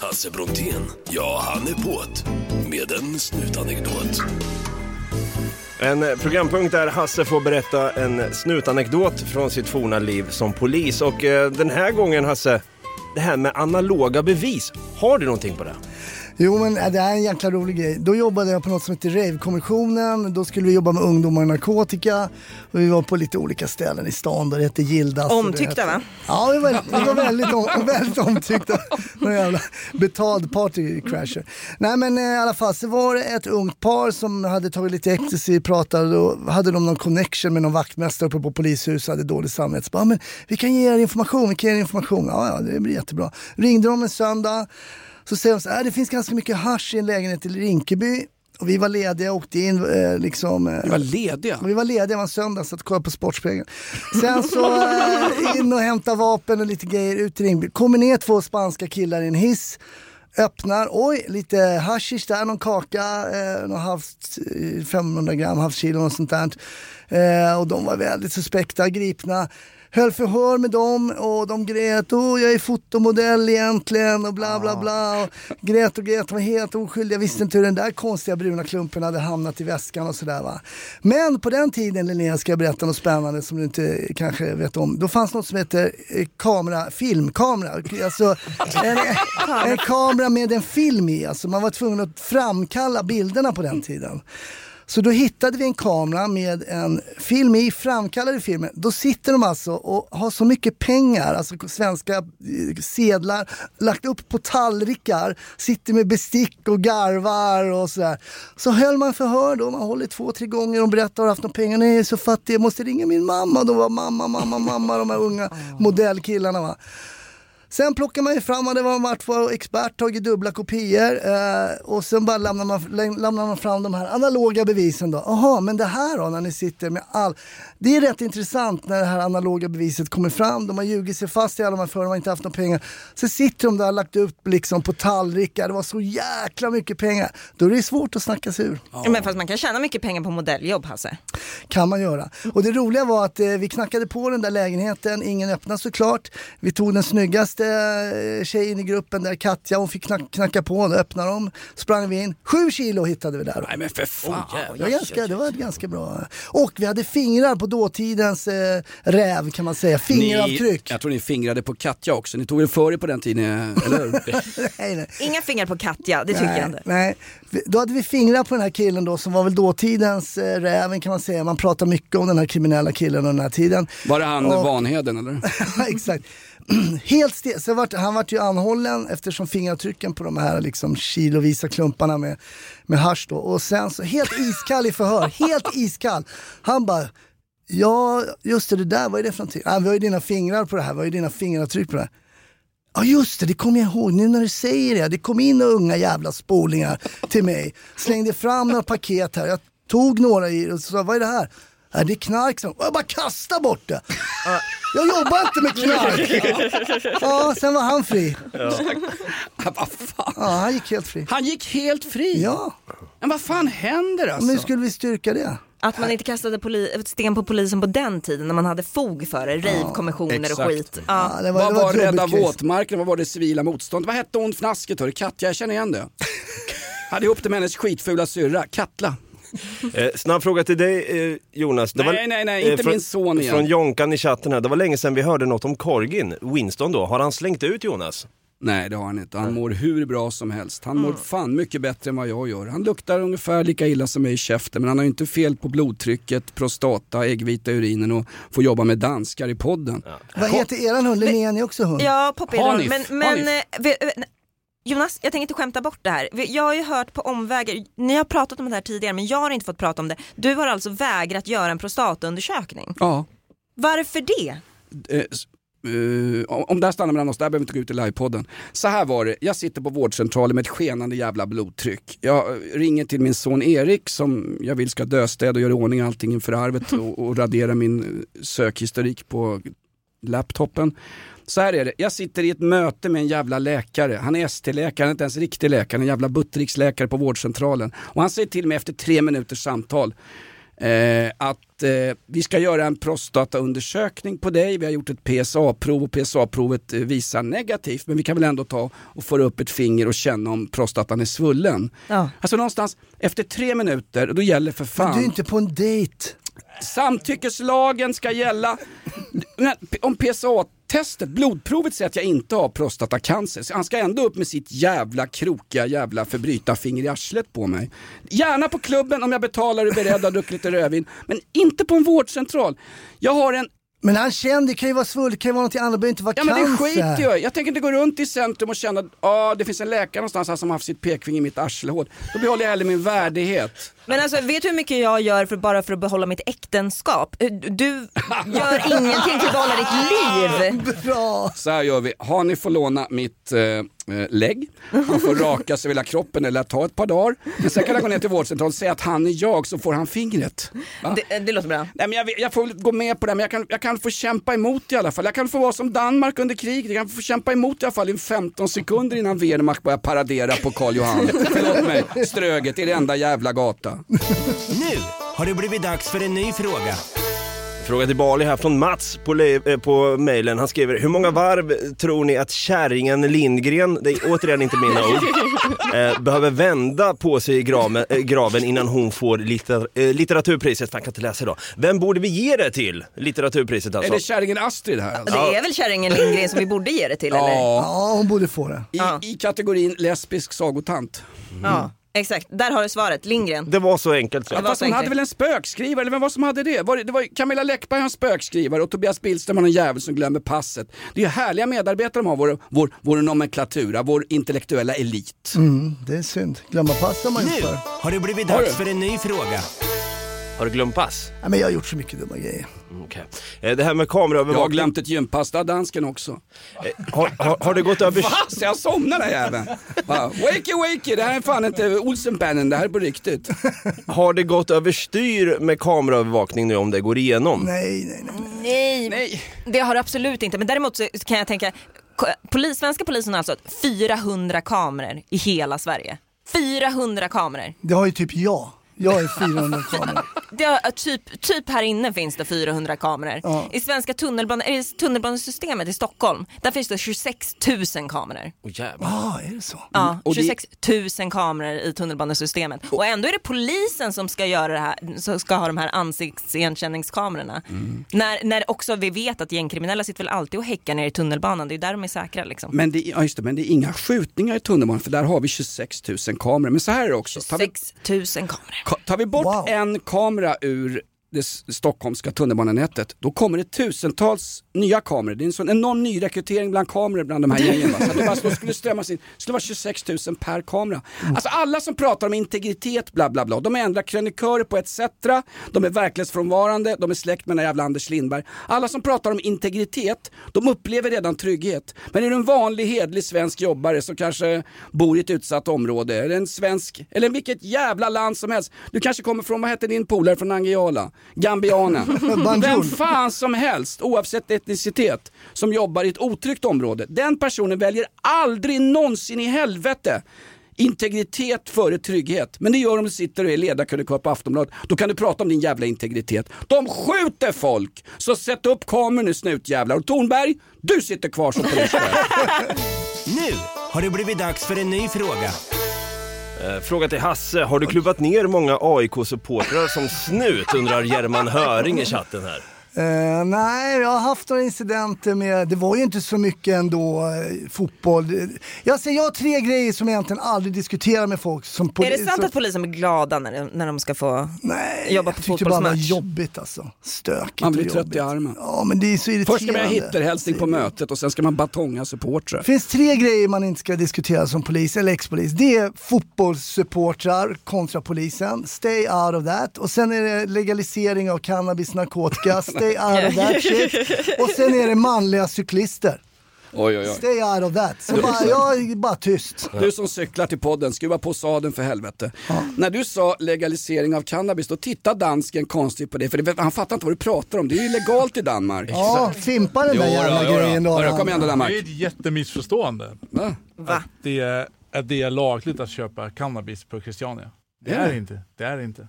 Hasse Brontén, ja han är påt med en snutanekdot. En programpunkt där Hasse får berätta en snutanekdot från sitt forna liv som polis. Och eh, den här gången, Hasse, det här med analoga bevis. Har du någonting på det? Jo, men det här är en jäkla rolig grej. Då jobbade jag på något som heter Rave-kommissionen. Då skulle vi jobba med ungdomar och narkotika. Och vi var på lite olika ställen i stan. Där det hette Gildas. Omtyckta, va? Ja, vi var, vi var väldigt, om, väldigt omtyckta. Någon jävla betald party-crasher. Nej, men i alla fall så var det ett ungt par som hade tagit lite ecstasy, pratade och hade de någon connection med någon vaktmästare uppe på polishuset. Hade dålig samvete. Så bara, men vi kan ge er information, vi kan ge er information. Ja, ja, det blir jättebra. Ringde de en söndag. Så säger de så här, det finns ganska mycket hasch i en lägenhet i Rinkeby. Och vi var lediga och åkte in eh, liksom... Eh, vi var lediga? Vi var lediga, var en söndag så att kolla på Sportspegeln. Sen så eh, in och hämta vapen och lite grejer ut i Rinkeby. Kommer ner två spanska killar i en hiss. Öppnar, oj, lite hashish där, någon kaka, eh, någon halvt, femhundra gram, halvt kilo och sånt där. Eh, och de var väldigt suspekta, gripna. Höll förhör med dem och de grät, åh jag är fotomodell egentligen och bla bla bla. Och grät och grät, var helt oskyldig. Jag visste inte hur den där konstiga bruna klumpen hade hamnat i väskan och sådär va. Men på den tiden, Linnea, ska jag berätta något spännande som du inte kanske vet om. Då fanns något som heter kamera, filmkamera. Alltså en, en kamera med en film i. Alltså man var tvungen att framkalla bilderna på den tiden. Så då hittade vi en kamera med en film i, framkallade filmen. Då sitter de alltså och har så mycket pengar, alltså svenska sedlar, lagt upp på tallrikar. Sitter med bestick och garvar och sådär. Så höll man förhör då, man håller två, tre gånger och berättar och haft några pengar. Nej, så fattig, jag måste ringa min mamma. Då var mamma, mamma, mamma, de här unga modellkillarna va. Sen plockar man ju fram, och det var en vart var expert, tagit dubbla kopior eh, och sen bara lämnar man, lämnar man fram de här analoga bevisen då. Jaha, men det här då, när ni sitter med all... Det är rätt intressant när det här analoga beviset kommer fram. De har ljugit sig fast i alla de här för de har inte haft några pengar. Så sitter de där lagt upp liksom på tallrikar. Det var så jäkla mycket pengar. Då är det svårt att snacka sig ur. Ja. Men fast man kan tjäna mycket pengar på modelljobb, Hasse. Kan man göra. Och det roliga var att eh, vi knackade på den där lägenheten. Ingen öppnade såklart. Vi tog den snyggaste. närmaste tjejen i gruppen där, Katja, hon fick knack, knacka på och öppna dem. Sprang vi in. Sju kilo hittade vi där. Nej men för fan. Oh, jävlar, det, var ganska, det var ganska bra. Och vi hade fingrar på dåtidens eh, räv kan man säga. Fingeravtryck. Ni, jag tror ni fingrade på Katja också. Ni tog er för er på den tiden, eller? nej, nej. Inga fingrar på Katja, det tycker nej, jag inte. Nej, då hade vi fingrar på den här killen då som var väl dåtidens eh, räven kan man säga. Man pratar mycket om den här kriminella killen under den här tiden. Var det han och, Vanheden eller? Exakt. Helt stel. Så var, han var ju anhållen eftersom fingeravtrycken på de här liksom kilovisa klumparna med, med hasch då. Och sen så helt iskall i förhör. Helt iskall. Han bara, ja just det, det där, vad är det för någonting? Ah, vi har ju dina fingrar på det här, vad är dina fingeravtryck på det här? Ja just det, det kommer jag ihåg nu när du säger det. Det kom in unga jävla spolingar till mig. Slängde fram några paket här. Jag tog några i och sa, vad är det här? Ja, det är knark. Och jag bara kastar bort det. Jag jobbar inte med knark. Ja, ja sen var han fri. Ja. Ja, vad fan? Ja, han gick helt fri. Han gick helt fri? Ja. Men vad fan händer alltså? Men hur skulle vi styrka det? Att man inte kastade poli- sten på polisen på den tiden när man hade fog för det. Rejvkommissioner ja, och skit. Ja. Ja, det var, vad det var, var Rädda våtmarken? Vad var det civila motstånd? Vad hette hon fnasket? Hörde? Katja, jag känner igen det. Hade ihop det med hennes skitfula syrra. Katla. Eh, snabb fråga till dig eh, Jonas. Det var, nej nej nej, inte eh, från, min son igen. Från Jonkan i chatten här. Det var länge sedan vi hörde något om Corgin Winston då. Har han slängt ut Jonas? Nej det har han inte, han mår hur bra som helst. Han mår fan mycket bättre än vad jag gör. Han luktar ungefär lika illa som mig i käften. Men han har ju inte fel på blodtrycket, prostata, äggvita urinen. Och får jobba med danskar i podden ja. Vad heter eran hund? Linnéa är också hund. Ja, Poppy. Men, men Jonas, jag tänker inte skämta bort det här. Jag har ju hört på omvägar, ni har pratat om det här tidigare men jag har inte fått prata om det. Du har alltså vägrat göra en prostataundersökning. Ja. Varför det? Eh, uh, om det här stannar mellan oss, det här behöver vi inte gå ut i livepodden. Så här var det, jag sitter på vårdcentralen med ett skenande jävla blodtryck. Jag ringer till min son Erik som jag vill ska döstäda och göra ordning allting inför arvet och, och radera min sökhistorik på laptopen. Så här är det, jag sitter i ett möte med en jävla läkare. Han är S T-läkare, han är inte ens riktig läkare. En jävla butteriksläkare på vårdcentralen. Och han säger till mig efter tre minuters samtal eh, Att eh, vi ska göra en prostataundersökning på dig. Vi har gjort ett P S A-prov och P S A-provet visar negativt. Men vi kan väl ändå ta och föra upp ett finger och känna om prostatan är svullen ja. Alltså någonstans efter tre minuter, då gäller för fan. Men du är inte på en dejt. Samtyckeslagen ska gälla. Om P S A-testet, blodprovet säger att jag inte har prostatacancer, så han ska ändå upp med sitt jävla krokiga jävla förbrytarfinger i arslet på mig. Gärna på klubben om jag betalar och är beredd att drucka lite rödvin, men inte på en vårdcentral. Jag har en. Men han kände, det kan ju vara svull, det kan ju vara något annat, det inte vara ja, cancer. Ja men det skiter jag. Jag tänker inte gå runt i centrum och känna att ah, det finns en läkare någonstans här som har haft sitt pekfinger i mitt arslehål. Då behåller jag heller min värdighet. Men alltså, vet du hur mycket jag gör för, bara för att behålla mitt äktenskap? Du gör ingenting för att behålla ditt liv. Bra. Så här gör vi. Har ni får låna mitt eh, lägg. Han får raka sig hela kroppen eller ta ett par dagar. Men sen kan han gå ner till vårdcentralen och säga att han är jag, så får han fingret. Det, det låter bra. Nej, men jag, jag får gå med på det, men jag kan, jag kan få kämpa emot i alla fall. Jag kan få vara som Danmark under krig. Jag kan få kämpa emot i alla fall i femton sekunder innan Wehrmacht börjar paradera på Karl Johan. Förlåt mig, Ströget i den enda jävla gata. Nu har det blivit dags för en ny fråga. Fråga till Bali här från Mats på, le- på mejlen. Han skriver, hur många varv tror ni att kärringen Lindgren, det är återigen inte mina ord, eh, behöver vända på sig i graven, eh, graven innan hon får litter- eh, litteraturpriset? Fan, kan inte läsa då. Vem borde vi ge det till? Litteraturpriset alltså. Är det kärringen Astrid här? Alltså? Det är väl kärringen Lindgren som vi borde ge det till, eller? Ja, hon borde få det. I, ja. i kategorin lesbisk sagotant. Mm. Ja. Exakt, där har du svaret, Lindgren. Det var så enkelt så. Ja, fast hon hade väl en spökskrivare, eller vem var som hade det? Var det, det var Camilla Läckberg, en spökskrivare, och Tobias Billström har en jävel som glömmer passet. Det är ju härliga medarbetare de har, vår, vår, vår nomenklatura, vår intellektuella elit. Mm, det är synd, glömma pass har man ju för. Nu har det blivit dags för en ny fråga. Har du glömt pass? Ja, men jag har gjort så mycket dumma grejer. Okay. Det här med kameraövervakning. Jag har glömt ett gympass, där dansken också. Har, har, har det gått över... Fast, jag somnar där jäveln. Wakey, wakey, det här är fan inte Olsenpännen, det här är på riktigt. Har det gått överstyr med kameraövervakning nu om det går igenom? Nej, nej, nej. Nej, nej. Det har det absolut inte. Men däremot så kan jag tänka, polis, svenska polisen har alltså fyrahundra kameror i hela Sverige. fyrahundra kameror. Det har ju typ jag. Jag är fyrahundra kameror. det, typ, typ här inne finns det fyrahundra kameror. Ja. I svenska tunnelban- i tunnelbanesystemet i Stockholm, där finns det tjugosex tusen kameror. Åh oh, jävlar. Ah, är det så? Ja, tjugosex tusen kameror i tunnelbanesystemet. Och ändå är det polisen som ska göra det här, som ska ha de här ansiktsigenkänningskamerorna. Mm. När, när också vi vet att gängkriminella sitter väl alltid och häckar ner i tunnelbanan. Det är ju där de är säkra liksom. Men det, ja, just det, men det är inga skjutningar i tunnelbanan, för där har vi tjugosex tusen kameror. Men så här är det också. tjugosex tusen kameror. Tar vi bort wow. en kamera ur det stockholmska tunnelbanenätet, då kommer det tusentals nya kameror. Det är en sån enorm nyrekrytering bland kameror bland de här gängen. Så att det bara så skulle strömmas in. Det skulle vara tjugosex tusen per kamera. Alltså alla som pratar om integritet, bla bla bla, de är ändra krönikörer på et cetera. De är verklighetsfrånvarande, de är släkt med den här jävla Anders Lindberg. Alla som pratar om integritet, de upplever redan trygghet. Men är du en vanlig, hedlig svensk jobbare som kanske bor i ett utsatt område, eller en svensk, eller vilket jävla land som helst. Du kanske kommer från, vad heter din polare från Angola? Gambiana. Vem fan som helst, oavsett etnicitet, som jobbar i ett otryggt område. Den personen väljer aldrig någonsin i helvete integritet före trygghet. Men det gör om du sitter och är ledarkrönikör på Aftonbladet. Då kan du prata om din jävla integritet. De skjuter folk! Så sätt upp kameran nu, snutjävlar. Och Thornberg, du sitter kvar som polischef. Nu har det blivit dags för en ny fråga. Fråga till Hasse, har du klubbat ner många A I K-supportrar som snut, undrar German Höring i chatten här. Uh, nej, jag har haft några incidenter med, det var ju inte så mycket ändå, eh, fotboll. Jag säger, jag har tre grejer som jag egentligen aldrig diskuterar med folk. Som poli- är det sant som... att polisen blir glada när de, när de ska få nej, jobba på fotbollsmatch? Nej, det är jobbigt alltså. Stökigt. Man blir trött jobbigt. I armen. Ja, men det är så irriterande. Först ska man hitta hälsning på mötet och sen ska man batonga supportrar. Det finns tre grejer man inte ska diskutera som polis eller ex-polis. Det är fotbollssupportrar kontra polisen. Stay out of that. Och sen är det legalisering av cannabis, narkotika. Stay out of that shit. Och sen är det manliga cyklister. Oj, oj, oj. Stay out of that. Så bara, jag är bara tyst. Du som cyklar till podden, skruva på sadeln för helvete. Ja. När du sa legalisering av cannabis, då tittar dansken konstigt på det. För det, han fattar inte vad du pratar om. Det är ju legalt i Danmark. Ja, fimpar den där jävla jo, då, grejen. Då, då. Kom igen då, Danmark. Det är ett jättemissförstående. Va? Att det är, att det är lagligt att köpa cannabis på Christiania. Det är inte. Det är inte.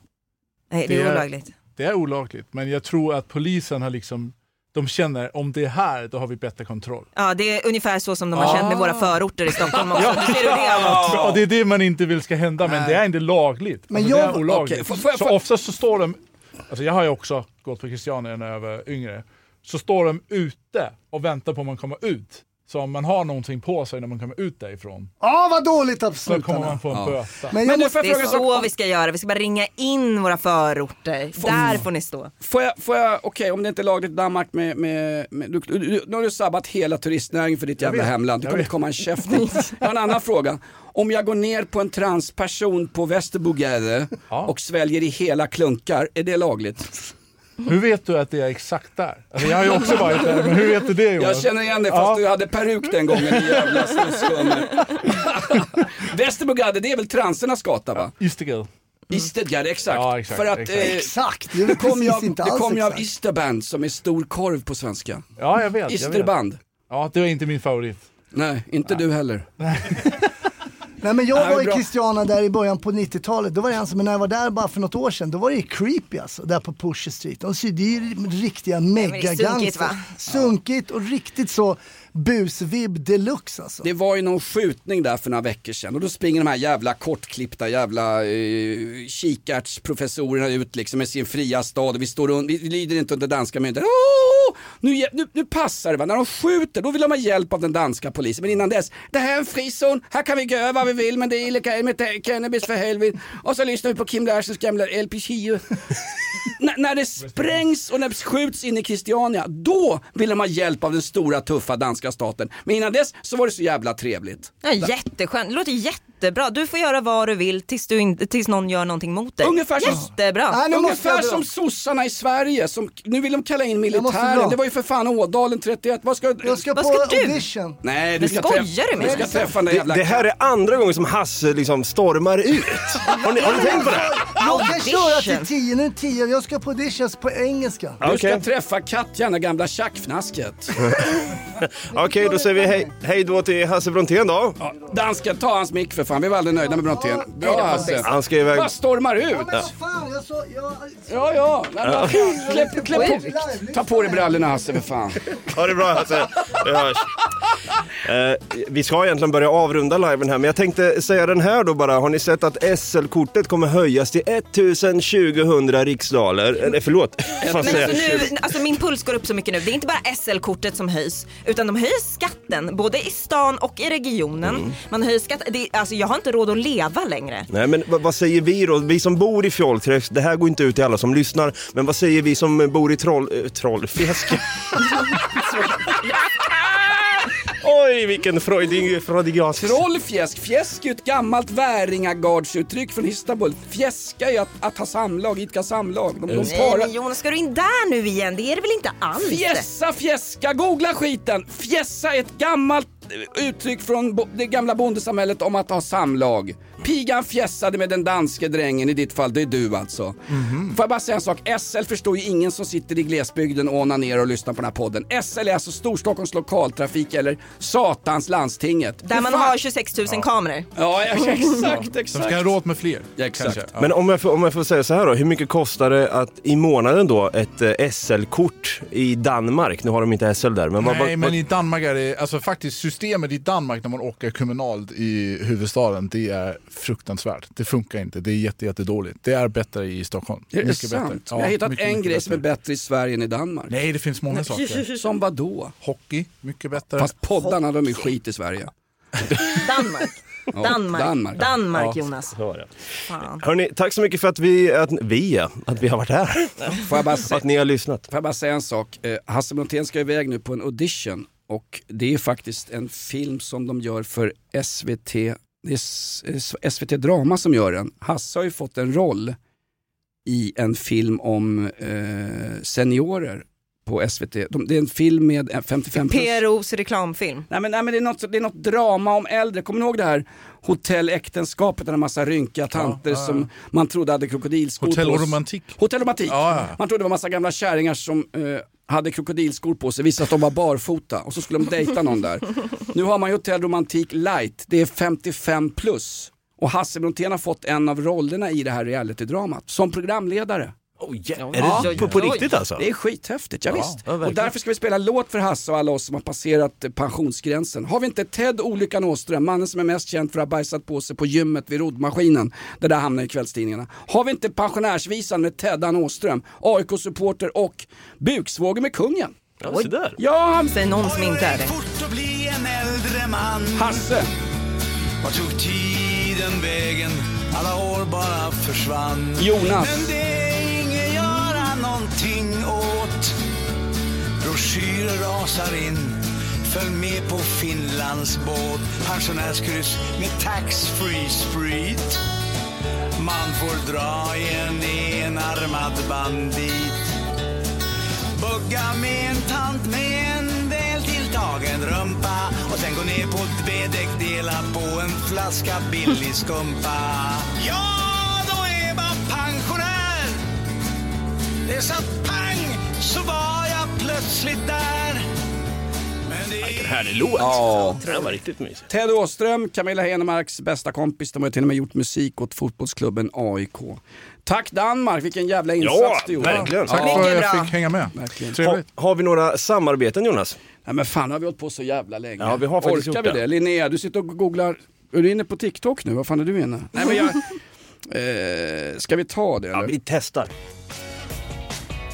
Nej, det är olagligt. Det är olagligt, men jag tror att polisen har liksom, de känner, om det är här, då har vi bättre kontroll. Ja, det är ungefär så som de har ah. känt med våra förorter i Stockholm också. Ja. Det, det, och det är det man inte vill ska hända, men Nej. Det är inte lagligt. Men alltså, jag, det är olagligt. Okay. Får, får, får. Så ofta så står de, alltså jag har ju också gått på Christiania när jag var yngre, så står de ute och väntar på att man kommer ut. Så om man har någonting på sig när man kommer ut därifrån. Ja, ah, vad dåligt absolut. Så kommer man få en böta. Ja. Men, men måste, det är så om... vi ska göra. Vi ska bara ringa in våra förorter. Får... Där får ni stå. Får jag, får jag okej, okay, om det inte är lagligt i Danmark med, med, med, du, du, du, nu har du sabbat hela turistnäringen för ditt jävla hemland. Det kommer inte komma en käft. Jag har en annan fråga. Om jag går ner på en transperson på Västerbogärde ja. och sväljer i hela klunkar, är det lagligt? Hur vet du att det är exakt där? Alltså jag har ju också varit där, men hur vet du det? Jonas? Jag känner igen det, fast ja. du hade peruk den gången i jävla snuskummer. Västerbogade, det är väl transernas gata va? Istegade. Istegade, exakt. Ja, exakt. För att, exakt. Eh, exakt. Det kommer ju kom av Isterband som är stor korv på svenska. Ja, jag vet. Isterband. Ja, det var inte min favorit. Nej, inte Nej. Du heller. Nej. Nej, men jag var i Christiania där i början på nittiotalet. Då var det han som, men när jag var där bara för något år sedan, då var det ju creepy alltså, där på Pusher Street. De ser, det är ju riktiga megagangster. Sunkigt, va? Sunkigt och riktigt så busvib deluxe alltså. Det var ju någon skjutning där för några veckor sedan. Och då springer de här jävla kortklippta jävla eh, kikärtsprofessorerna ut liksom med sin fria stad. Och vi, står und- vi lider inte under danska myndigheter. Oh! Nu, nu, nu passar det va. När de skjuter, då vill de ha hjälp av den danska polisen. Men innan dess, det här är en frizon. Här kan vi göra vad vi vill. Men det är illegalt med cannabis för helvete. Och så lyssnar vi på Kim Larsens gamla L P tio. N- när det sprängs och när det skjuts in i Christiania, då vill de ha hjälp av den stora tuffa danska staten. Men innan dess så var det så jävla trevligt. Ja, jätteskönt, det låter jättebra. Du får göra vad du vill tills, du in- tills någon gör någonting mot dig. Ungefär som, jättebra. Nej, ungefär som sossarna i Sverige som, nu vill de kalla in militären. Det var ju för fan Ådalen trettioett. Vad ska, jag ska, vad ska på du? Audition. Nej, du ska, träff- du ska träffa den jävla. Det, det här är andra gången som Hasse liksom stormar ut. Har ni, har ni tänkt på det här? Jag kan köra till tio nu, tio. Jag ska på auditions på engelska. Okay. Du ska träffa Katja, den gamla tjackfnasket. Okej, okay, då säger vi hej, hej då till Hasse Brontén då. Ja, dansken, ta hans mick för fan, vi var aldrig nöjda med Brontén. Bra Hasse. Han skrev iväg... Vad stormar ut? Ja, men fan, jag så... Jag... Ja, ja. ja. Kläpp, kläpp på. Ta på dig brallorna, Hasse, för fan. Ja, det är bra, Hasse. Det hörs. Eh, vi ska egentligen börja avrunda liven här, men jag tänkte säga den här då bara. Har ni sett att S L-kortet kommer höjas till ettusen tjugohundra riksdaler? Eh, förlåt. Men alltså, nu, alltså min puls går upp så mycket nu. Det är inte bara S L-kortet som höjs, utan de höjer skatten både i stan och i regionen. Mm. Man höjer skatt. Det, alltså jag har inte råd att leva längre. Nej, men v- vad säger vi då? Vi som bor i Fjollträsk, det här går inte ut till alla som lyssnar, men vad säger vi som bor i troll, äh, Trollfjäsk? Oj, vilken freudig, freudigansk. Trollfjäsk, fjäsk är ett gammalt väringagardsuttryck från Istanbul. Fjäska är att, att ha samlag, idka samlag. De, de sparar... Nej, Jonas, ska du in där nu igen? Det är det väl inte alls? Fjässa, fjäska, googla skiten. Fjässa är ett gammalt uttryck från bo- det gamla bondesamhället om att ha samlag. Pigan fjässade med den danske drängen. I ditt fall, det är du alltså. Mm-hmm. Får jag bara säga en sak, S L förstår ju ingen som sitter i glesbygden och ånar ner och lyssnar på den här podden. S L är alltså Storstockholms lokaltrafik eller satans landstinget. Där man fan... har tjugosex tusen ja. kameror. Ja, exakt, exakt. De ska ha råd med fler, ja, exakt. Ja. Men om jag, får, om jag får säga så här då, hur mycket kostar det att i månaden då ett eh, S L-kort i Danmark? Nu har de inte S L där. Men nej, bara, men bara... i Danmark är det, alltså faktiskt systemet i Danmark när man åker kommunalt i huvudstaden, det är fruktansvärt. Det funkar inte. Det är jätte, jätte dåligt. Det är bättre i Stockholm. Det är mycket sant. Bättre. Ja, jag har hittat mycket, en mycket grej bättre. Som är bättre i Sverige än i Danmark. Nej, det finns många men, saker. Som vadå? Hockey, mycket bättre. Fast poddarna, hockey. De är skit i Sverige. Danmark. Ja, Danmark. Danmark, Danmark ja. Jonas. Hörrni, tack så mycket för att vi, att vi, att vi har varit här. Får jag bara se, att ni har lyssnat. Får jag bara säga en sak. Eh, Hasse Brontén ska iväg nu på en audition. Och det är faktiskt en film som de gör för S V T. Det är S V T Drama som gör den. Hasse har ju fått en roll i en film om eh, seniorer på S V T. De, det är en film med femtiofem plus. P R O:s reklamfilm. Nej men, nej, men det, är något, det är något drama om äldre. Kommer ni ihåg det här hotelläktenskapet där en massa rynka tanter ja, ja. som man trodde hade krokodilskor. Hotellromantik. Hotellromantik. Ja, ja. Man trodde det var massa gamla käringar som... Eh, hade krokodilskor på sig, visste att de var barfota och så skulle de dejta någon där. Nu har man ju Hotel Romantik Light, det är femtiofem plus. Och Hasse Brontén har fått en av rollerna i det här reality-dramat som programledare. Oh, yeah. Ja, är det ja, på, på riktigt alltså? Det är skithäftigt, ja, ja visst. Ja, och därför ska vi spela låt för Hasse och alla oss som har passerat pensionsgränsen. Har vi inte Ted Olyckan Åström, mannen som är mest känd för att ha bajsat på sig på gymmet vid roddmaskinen, det där hamnar i kvällstidningarna. Har vi inte pensionärsvisan med Teddan Åström, A I K-supporter och buksvågen med kungen? Ja, så där. Ja, det är någon som inte är det. Hasse! Vad tog tiden vägen? Alla år bara försvann. Jonas! Någonting åt broschyrer rasar in. Följ med på Finlands båt. Pensionärskryss med tax-free sprit. Man får dra i en enarmad bandit. Bugga med en tant med en vältilltagen rumpa. Och sen gå ner på ett vedäck, dela på en flaska billig skumpa. Ja, då är man pensionär. Det satt pang, så var jag plötsligt där. Men det är... Det här är låt. Ja, det var riktigt mysigt. Ted Åström, Camilla Henemarks bästa kompis. De har ju till och med gjort musik åt fotbollsklubben A I K. Tack Danmark, vilken jävla insats ja, du gjorde. Verkligen. Tack ja. för att jag fick hänga med. Ha, har vi några samarbeten, Jonas? Nej, men fan har vi hållit på så jävla länge. Ja, vi har faktiskt orkar gjort vi det. det? Linnea, du sitter och googlar. Är du inne på TikTok nu? Vad fan är du inne? Nej, men jag... eh, ska vi ta det? Eller? Ja, vi testar.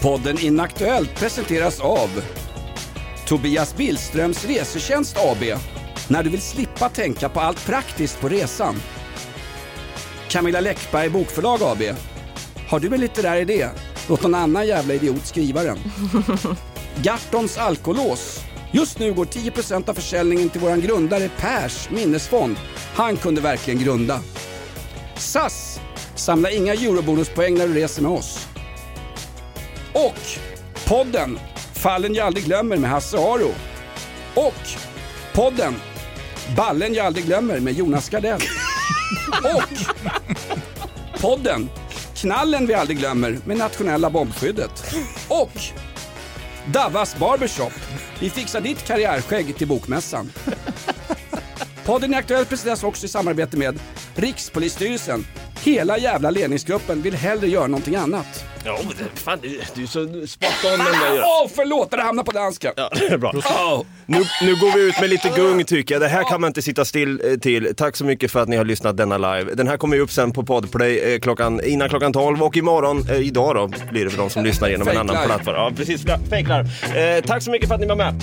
Podden Inaktuellt presenteras av Tobias Billströms resetjänst A B. När du vill slippa tänka på allt praktiskt på resan. Camilla Läckberg Bokförlag A B. Har du en litterär idé? Låt någon annan jävla idiot skriva den. Gartons alkolås. Just nu går tio procent av försäljningen till våran grundare Pers minnesfond. Han kunde verkligen grunda. S A S. Samla inga eurobonuspoäng när du reser med oss. Och podden Fallen jag aldrig glömmer med Hasse Aro. Och podden Ballen jag aldrig glömmer med Jonas Gardell. Och podden Knallen vi aldrig glömmer med Nationella bombskyddet. Och Davvas Barbershop. Vi fixar ditt karriärskägg till bokmässan. Podden i Aktuellt presenteras också i samarbete med Rikspolisstyrelsen. Hela jävla ledningsgruppen vill hellre göra någonting annat. Ja, fan, du, du är så spot on. Åh, oh, förlåt, det hamnar på danska. Ja, det är bra. Oh. Nu, nu går vi ut med lite gung, tycker jag. Det här kan man inte sitta still till. Tack så mycket för att ni har lyssnat denna live. Den här kommer ju upp sen på Podplay klockan, innan klockan tolv. Och imorgon, eh, idag då, blir det för de som lyssnar genom en annan plattform. Ja, precis, fake live. Eh, tack så mycket för att ni var med.